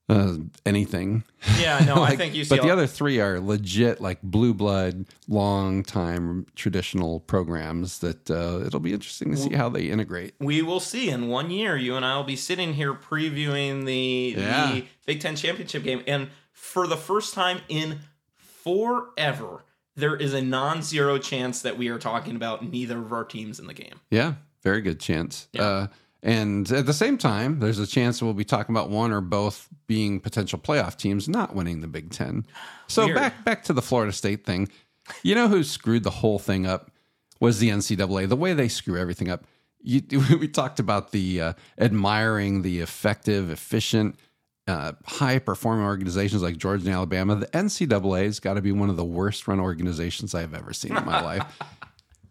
uh, anything. Yeah, no, like, I think U C L A. But the other three are legit, like, blue blood, long time traditional programs that uh, it'll be interesting to see how they integrate. We will see. In one year, you and I will be sitting here previewing the, yeah. the Big Ten championship game. And for the first time in forever, there is a non-zero chance that we are talking about neither of our teams in the game. Yeah, very good chance. Yeah. Uh, And at the same time, there's a chance we'll be talking about one or both being potential playoff teams not winning the Big Ten. So Weird. back back to the Florida State thing. You know who screwed the whole thing up was the N C double A. The way they screw everything up. You, we talked about the uh, admiring the effective, efficient, uh, high-performing organizations like Georgia and Alabama. The N C double A's got to be one of the worst-run organizations I've ever seen in my life.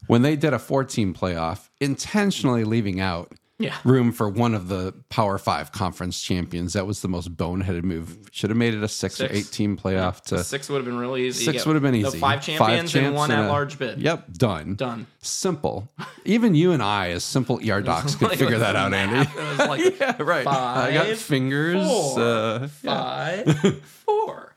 When they did a four-team playoff, intentionally leaving out Yeah. room for one of the Power Five conference champions. That was the most boneheaded move. Should have made it a six, six. or eight team playoff. To six would have been really easy. Six would have been easy. The five champions five and one at large bid. Yep, done. Done. Simple. Even you and I, as simple E R docs, could like, figure that out, Andy. It was like yeah, right. Five, I got fingers. Four, uh, five. Yeah. Four.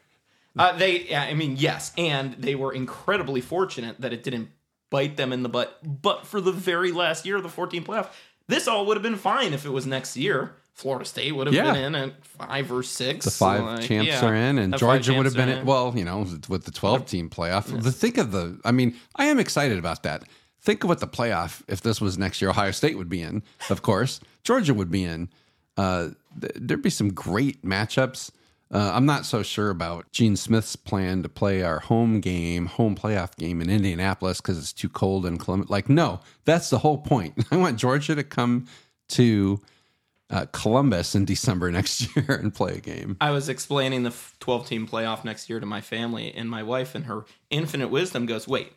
Uh, they. Yeah, I mean, yes, and they were incredibly fortunate that it didn't bite them in the butt. But for the very last year of the fourteen playoff. This all would have been fine if it was next year. Florida State would have yeah. been in at five or six. The five like, champs yeah. are in, and the Georgia would have been in. Well, you know, with the twelve-team playoff. Yeah. Think of the, I mean, I am excited about that. Think of what the playoff, if this was next year, Ohio State would be in, of course. Georgia would be in. Uh, there'd be some great matchups. Uh, I'm not so sure about Gene Smith's plan to play our home game, home playoff game in Indianapolis because it's too cold in Columbus. Like, no, that's the whole point. I want Georgia to come to uh, Columbus in December next year and play a game. I was explaining the twelve-team playoff next year to my family, and my wife and her infinite wisdom goes, wait,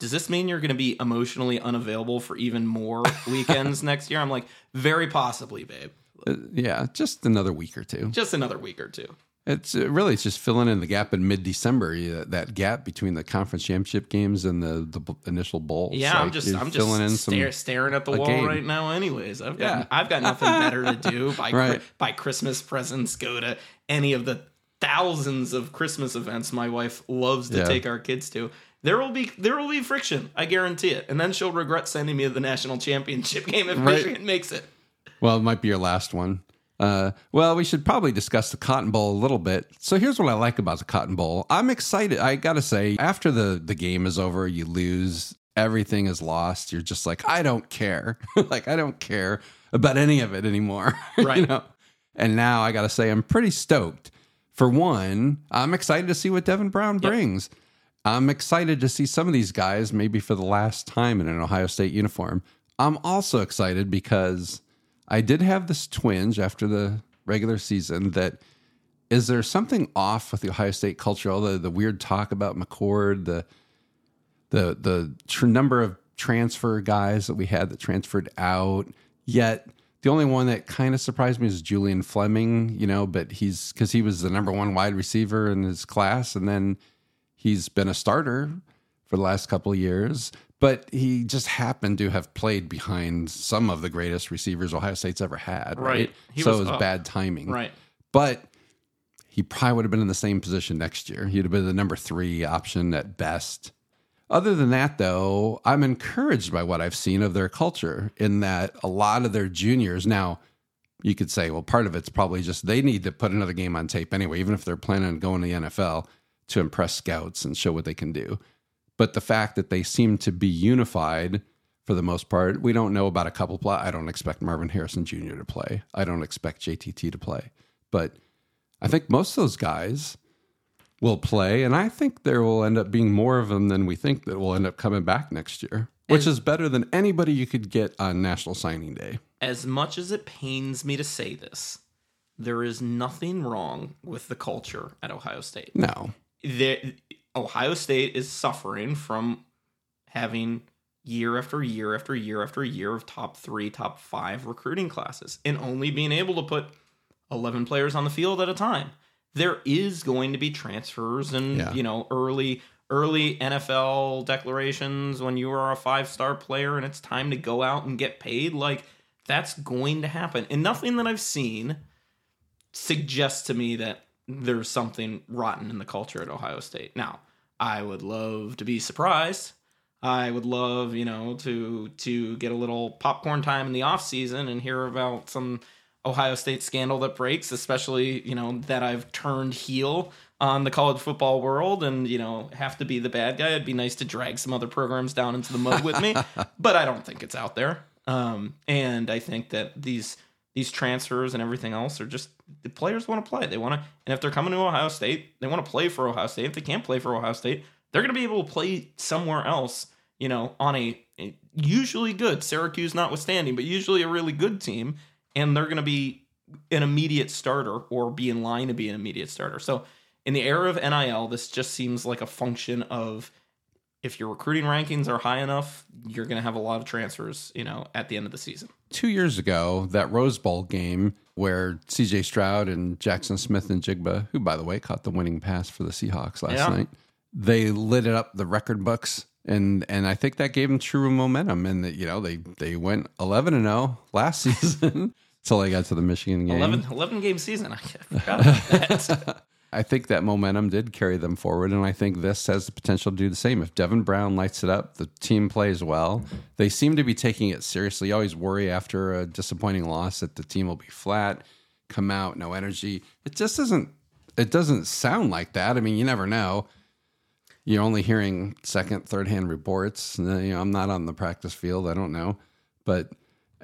does this mean you're going to be emotionally unavailable for even more weekends next year? I'm like, very possibly, babe. Uh, yeah, just another week or two. Just another week or two. It's uh, really it's just filling in the gap in mid-December. Uh, that gap between the conference championship games and the, the b- initial bowl. Yeah, like, I'm just I'm just in stare, some, staring at the wall game. Right now. Anyways, I've got yeah. I've got nothing better to do. Buy right. buy Christmas presents. Go to any of the thousands of Christmas events my wife loves to yeah. take our kids to. There will be there will be friction. I guarantee it. And then she'll regret sending me to the national championship game if right. Michigan makes it. Well, it might be your last one. Uh, well, we should probably discuss the Cotton Bowl a little bit. So here's what I like about the Cotton Bowl. I'm excited. I got to say, after the, the game is over, you lose. Everything is lost. You're just like, I don't care. Like, I don't care about any of it anymore. Right. You know? And now I got to say, I'm pretty stoked. For one, I'm excited to see what Devin Brown yep. brings. I'm excited to see some of these guys maybe for the last time in an Ohio State uniform. I'm also excited because I did have this twinge after the regular season that is there something off with the Ohio State culture? All the, the weird talk about McCord, the the the tr- number of transfer guys that we had that transferred out. Yet the only one that kind of surprised me is Julian Fleming, you know, but he's because he was the number one wide receiver in his class, and then he's been a starter for the last couple of years. But he just happened to have played behind some of the greatest receivers Ohio State's ever had. Right. right? He so was it was up. Bad timing. Right. But he probably would have been in the same position next year. He'd have been the number three option at best. Other than that, though, I'm encouraged by what I've seen of their culture in that a lot of their juniors. Now, you could say, well, part of it's probably just they need to put another game on tape anyway, even if they're planning on going to the N F L to impress scouts and show what they can do. But the fact that they seem to be unified for the most part, we don't know about a couple plot. I don't expect Marvin Harrison Junior to play. I don't expect J T T to play. But I think most of those guys will play. And I think there will end up being more of them than we think that will end up coming back next year, which as, is better than anybody you could get on National Signing Day. As much as it pains me to say this, there is nothing wrong with the culture at Ohio State. No. There, Ohio State is suffering from having year after year after year after year of top three, top five recruiting classes and only being able to put eleven players on the field at a time. There is going to be transfers and, yeah. you know, early early N F L declarations when you are a five-star player and it's time to go out and get paid. Like, that's going to happen. And nothing that I've seen suggests to me that there's something rotten in the culture at Ohio State. Now, I would love to be surprised. I would love, you know, to to get a little popcorn time in the offseason and hear about some Ohio State scandal that breaks, especially, you know, that I've turned heel on the college football world and, you know, have to be the bad guy. It'd be nice to drag some other programs down into the mud with me, but I don't think it's out there. Um, and I think that these these transfers and everything else are just, the players want to play. They want to, and if they're coming to Ohio State, they want to play for Ohio State. If they can't play for Ohio State, they're going to be able to play somewhere else, you know, on a, a usually good, Syracuse notwithstanding, but usually a really good team, and they're going to be an immediate starter or be in line to be an immediate starter. So in the era of N I L, this just seems like a function of, if your recruiting rankings are high enough, you're going to have a lot of transfers, you know, at the end of the season. Two years ago, that Rose Bowl game where C J. Stroud and Jackson Smith and Jigba, who, by the way, caught the winning pass for the Seahawks last yeah. night, they lit it up the record books. And and I think that gave them true momentum. And, that, you know, they, they went eleven and oh last season until they got to the Michigan game. eleven, eleven game season. I forgot about that. I think that momentum did carry them forward, and I think this has the potential to do the same. If Devin Brown lights it up, the team plays well. They seem to be taking it seriously. You always worry after a disappointing loss that the team will be flat, come out, no energy. It just doesn't, it doesn't sound like that. I mean, you never know. You're only hearing second, third-hand reports. You know, I'm not on the practice field. I don't know. But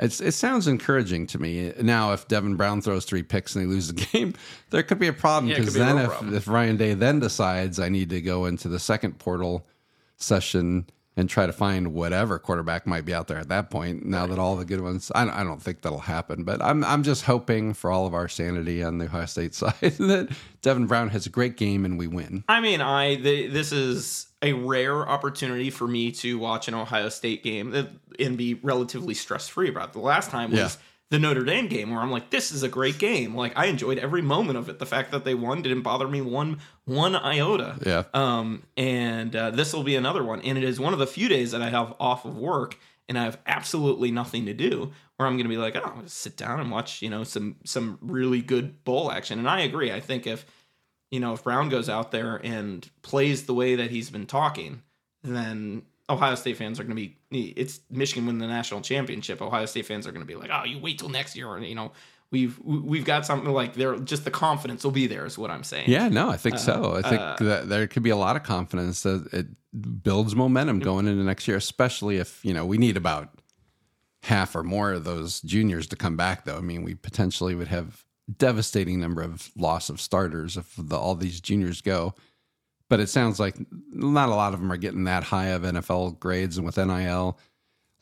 It's, it sounds encouraging to me. Now, if Devin Brown throws three picks and they lose the game, there could be a problem. Because yeah, be then if, problem. if Ryan Day then decides I need to go into the second portal session and try to find whatever quarterback might be out there at that point, now right. that all the good ones, I don't, I don't think that'll happen. But I'm I'm just hoping for all of our sanity on the Ohio State side that Devin Brown has a great game and we win. I mean, I the, this is a rare opportunity for me to watch an Ohio State game and be relatively stress-free about it. The last time was yeah. the Notre Dame game where I'm like, this is a great game. Like, I enjoyed every moment of it. The fact that they won didn't bother me one one iota. Yeah. Um. And uh, this will be another one. And it is one of the few days that I have off of work and I have absolutely nothing to do where I'm going to be like, oh, I'll just sit down and watch, you know, some some really good bowl action. And I agree. I think if You know, if Brown goes out there and plays the way that he's been talking, then Ohio State fans are going to be, it's Michigan win the national championship. Ohio State fans are going to be like, oh, you wait till next year. And, you know, we've, we've got something like they're just the confidence will be there is what I'm saying. Yeah, no, I think uh, so. I think uh, that there could be a lot of confidence that it builds momentum going into next year, especially if, you know, we need about half or more of those juniors to come back though. I mean, we potentially would have devastating number of loss of starters if the, all these juniors go. But it sounds like not a lot of them are getting that high of N F L grades. And with N I L,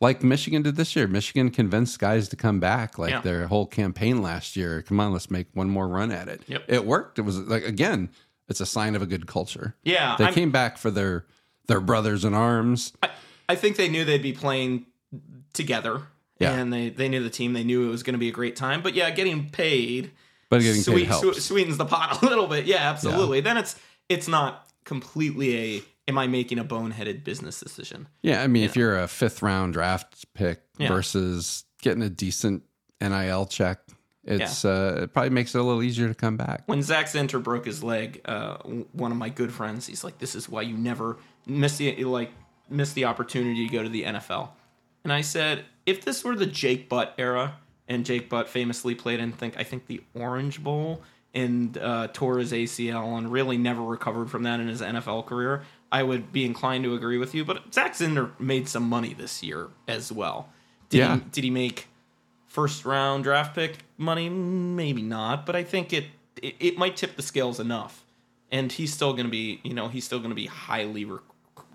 like Michigan did this year, Michigan convinced guys to come back like yeah. their whole campaign last year. Come on, let's make one more run at it. Yep. It worked. It was like, again, it's a sign of a good culture. Yeah. They I'm, came back for their, their brothers in arms. I, I think they knew they'd be playing together. Yeah. And they, they knew the team. They knew it was going to be a great time. But, yeah, getting paid, but getting sweet, paid helps. Swe- sweetens the pot a little bit. Yeah, absolutely. Yeah. Then it's it's not completely a, am I making a boneheaded business decision? Yeah, I mean, you if know. you're a fifth-round draft pick yeah. versus getting a decent N I L check, it's yeah. uh, it probably makes it a little easier to come back. When Zach Zinter broke his leg, uh, one of my good friends, he's like, this is why you never miss the, like, miss the opportunity to go to the N F L. And I said, if this were the Jake Butt era, and Jake Butt famously played in, think I think, the Orange Bowl and uh, tore his A C L and really never recovered from that in his N F L career, I would be inclined to agree with you. But Zach Zinter made some money this year as well. Did, yeah. he, did he make first-round draft pick money? Maybe not, but I think it, it, it might tip the scales enough. And he's still going to be, you know, he's still going to be highly, rec-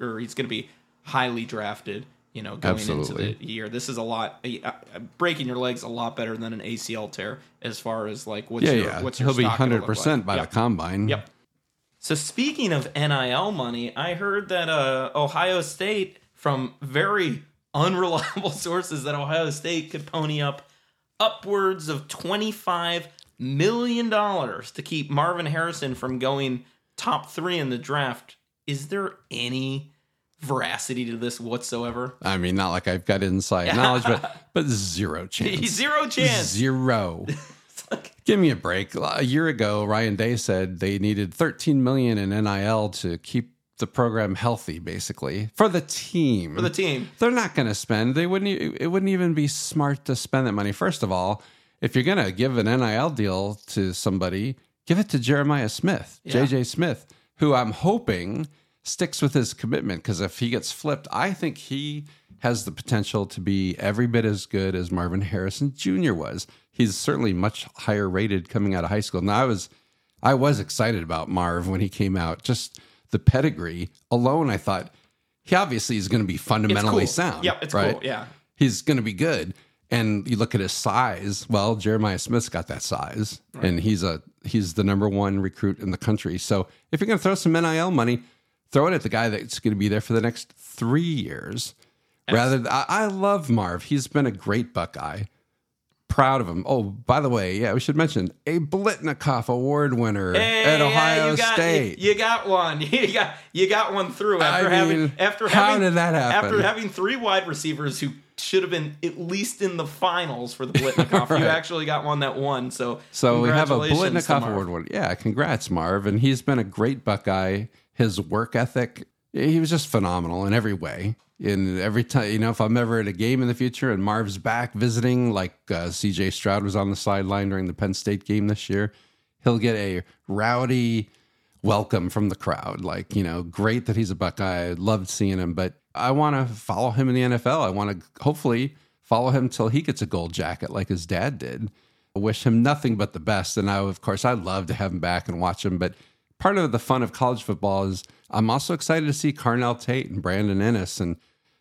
or he's going to be highly drafted. you know, going Absolutely. into the year. This is a lot – breaking your leg's a lot better than an A C L tear as far as, like, what's yeah, your, yeah. what's your He'll stock going to look like. He'll be one hundred percent by yep. the combine. Yep. So speaking of N I L money, I heard that uh, Ohio State, from very unreliable sources, that Ohio State could pony up upwards of twenty-five million dollars to keep Marvin Harrison from going top three in the draft. Is there any veracity to this whatsoever? I mean, not like I've got inside knowledge, but but zero chance. Zero chance. Zero. Like, give me a break. A year ago, Ryan Day said they needed thirteen million dollars in N I L to keep the program healthy, basically, for the team. For the team. They're not going to spend. They wouldn't. It wouldn't even be smart to spend that money. First of all, if you're going to give an N I L deal to somebody, give it to Jeremiah Smith, yeah. J J. Smith, who I'm hoping sticks with his commitment, because if he gets flipped, I think he has the potential to be every bit as good as Marvin Harrison Junior was. He's certainly much higher rated coming out of high school. Now, I was I was excited about Marv when he came out. Just the pedigree alone, I thought, he obviously is going to be fundamentally it's cool. sound. Yep, it's right? cool, yeah. He's going to be good. And you look at his size. Well, Jeremiah Smith's got that size, right. and he's a he's the number one recruit in the country. So if you're going to throw some N I L money, throw it at the guy that's going to be there for the next three years. Rather, than, I, I love Marv. He's been a great Buckeye. Proud of him. Oh, by the way, yeah, we should mention a Blitnikoff Award winner hey, at Ohio yeah, you got, State. You, you got one. You got you got one through after I having mean, after how having, did that happen? After having three wide receivers who should have been at least in the finals for the Blitnikoff. Right. You actually got one that won. So so we have a Blitnikoff Award winner. Yeah, congrats, Marv. And he's been a great Buckeye. His work ethic, he was just phenomenal in every way. In every time, you know, if I'm ever at a game in the future and Marv's back visiting, like uh, C J. Stroud was on the sideline during the Penn State game this year, he'll get a rowdy welcome from the crowd. Like, you know, great that he's a Buckeye. I loved seeing him, but I want to follow him in the N F L. I want to hopefully follow him till he gets a gold jacket like his dad did. I wish him nothing but the best. And I, of course, I'd love to have him back and watch him, but part of the fun of college football is I'm also excited to see Carnell Tate and Brandon Ennis and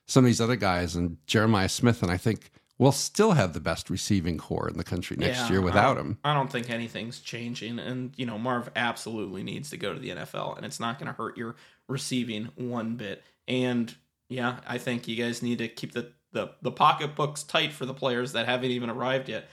some of these other guys and Jeremiah Smith. And I think we'll still have the best receiving core in the country next yeah, year without I, him. I don't think anything's changing. And, you know, Marv absolutely needs to go to the N F L, and it's not going to hurt your receiving one bit. And, yeah, I think you guys need to keep the, the, the pocketbooks tight for the players that haven't even arrived yet,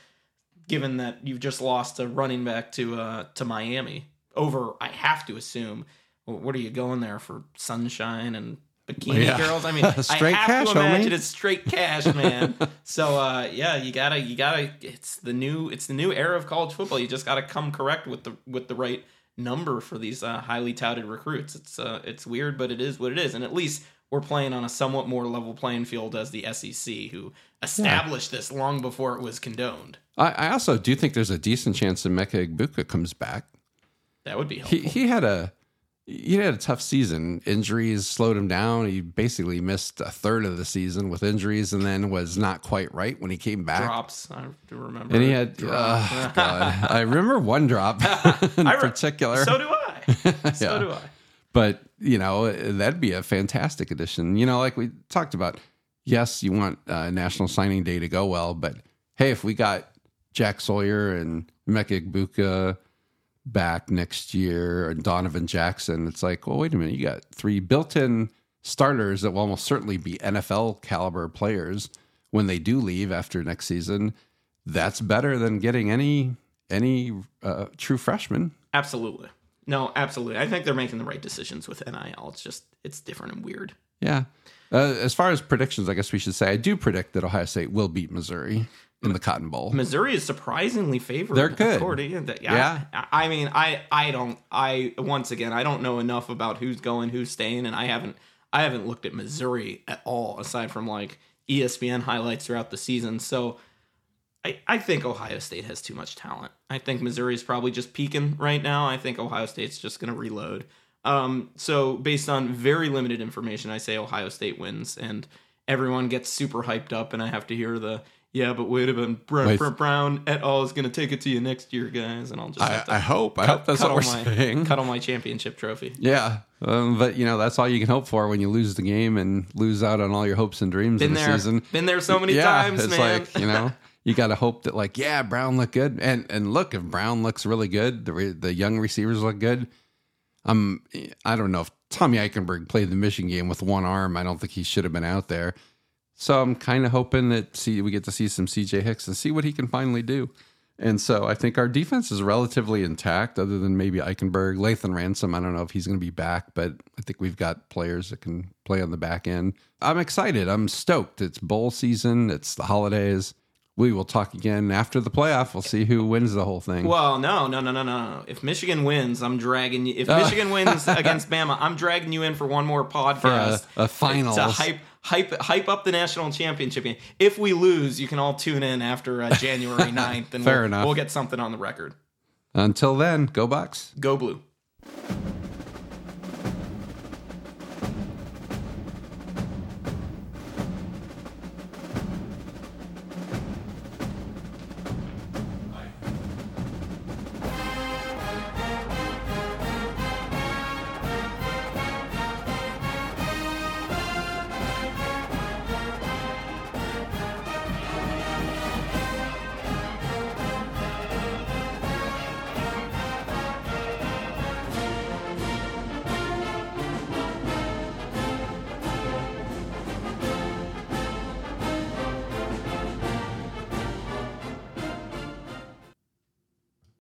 given that you've just lost a running back to uh, to Miami. Over, I have to assume, well, what are you going there for? Sunshine and bikini yeah. girls? I mean, straight I have cash, to imagine homie. It's straight cash, man. So, uh, yeah, you gotta, you gotta. It's the new, it's the new era of college football. You just gotta come correct with the with the right number for these uh, highly touted recruits. It's uh, it's weird, but it is what it is. And at least we're playing on a somewhat more level playing field as the S E C, who established yeah. this long before it was condoned. I, I also do think there's a decent chance that Emeka Egbuka comes back. That would be helpful. He, he had a he had a tough season. Injuries slowed him down. He basically missed a third of the season with injuries, and then was not quite right when he came back. Drops, I do remember. And he had, oh, God, I remember one drop in I, particular. So do I. yeah. So do I. But, you know, that'd be a fantastic addition. You know, like we talked about, yes, you want uh, National Signing Day to go well, but, hey, if we got Jack Sawyer and Emeka Egbuka back next year, or Donovan Jackson, it's like, well, wait a minute, you got three built-in starters that will almost certainly be N F L caliber players when they do leave after next season. That's better than getting any any uh, true freshman. Absolutely, no, absolutely. I think they're making the right decisions with N I L. It's just it's different and weird. Yeah. Uh, as far as predictions, I guess we should say I do predict that Ohio State will beat Missouri in the Cotton Bowl. Missouri is surprisingly favored. They're good. That, yeah, yeah. I mean, I, I don't, I, once again, I don't know enough about who's going, who's staying. And I haven't, I haven't looked at Missouri at all, aside from like E S P N highlights throughout the season. So I, I think Ohio State has too much talent. I think Missouri is probably just peaking right now. I think Ohio State's just going to reload. Um, so based on very limited information, I say Ohio State wins and everyone gets super hyped up, and I have to hear the, yeah, but wait a minute, Brett Brown, Brown et al. Is going to take it to you next year, guys, and I'll just have I, to I hope. Cut, I hope that's what we're my, saying. Cut on my championship trophy. Yeah, um, but, you know, that's all you can hope for when you lose the game and lose out on all your hopes and dreams Been in the there. season. Been there so many yeah, times, it's man. It's like, you know, you got to hope that, like, yeah, Brown looked good. And and look, if Brown looks really good, the re, the young receivers look good. Um, I don't know if Tommy Eichenberg played the Michigan game with one arm. I don't think he should have been out there. So I'm kind of hoping that see, we get to see some C J Hicks and see what he can finally do. And so I think our defense is relatively intact, other than maybe Eichenberg. Lathan Ransom, I don't know if he's going to be back, but I think we've got players that can play on the back end. I'm excited. I'm stoked. It's bowl season. It's the holidays. We will talk again after the playoff. We'll see who wins the whole thing. Well, no, no, no, no, no. If Michigan wins, I'm dragging you. If Michigan wins against Bama, I'm dragging you in for one more podcast. For a, a finals. To hype, hype, hype up the national championship game. If we lose, you can all tune in after uh, January ninth. And Fair we'll, enough. We'll get something on the record. Until then, go Bucks. Go Blue.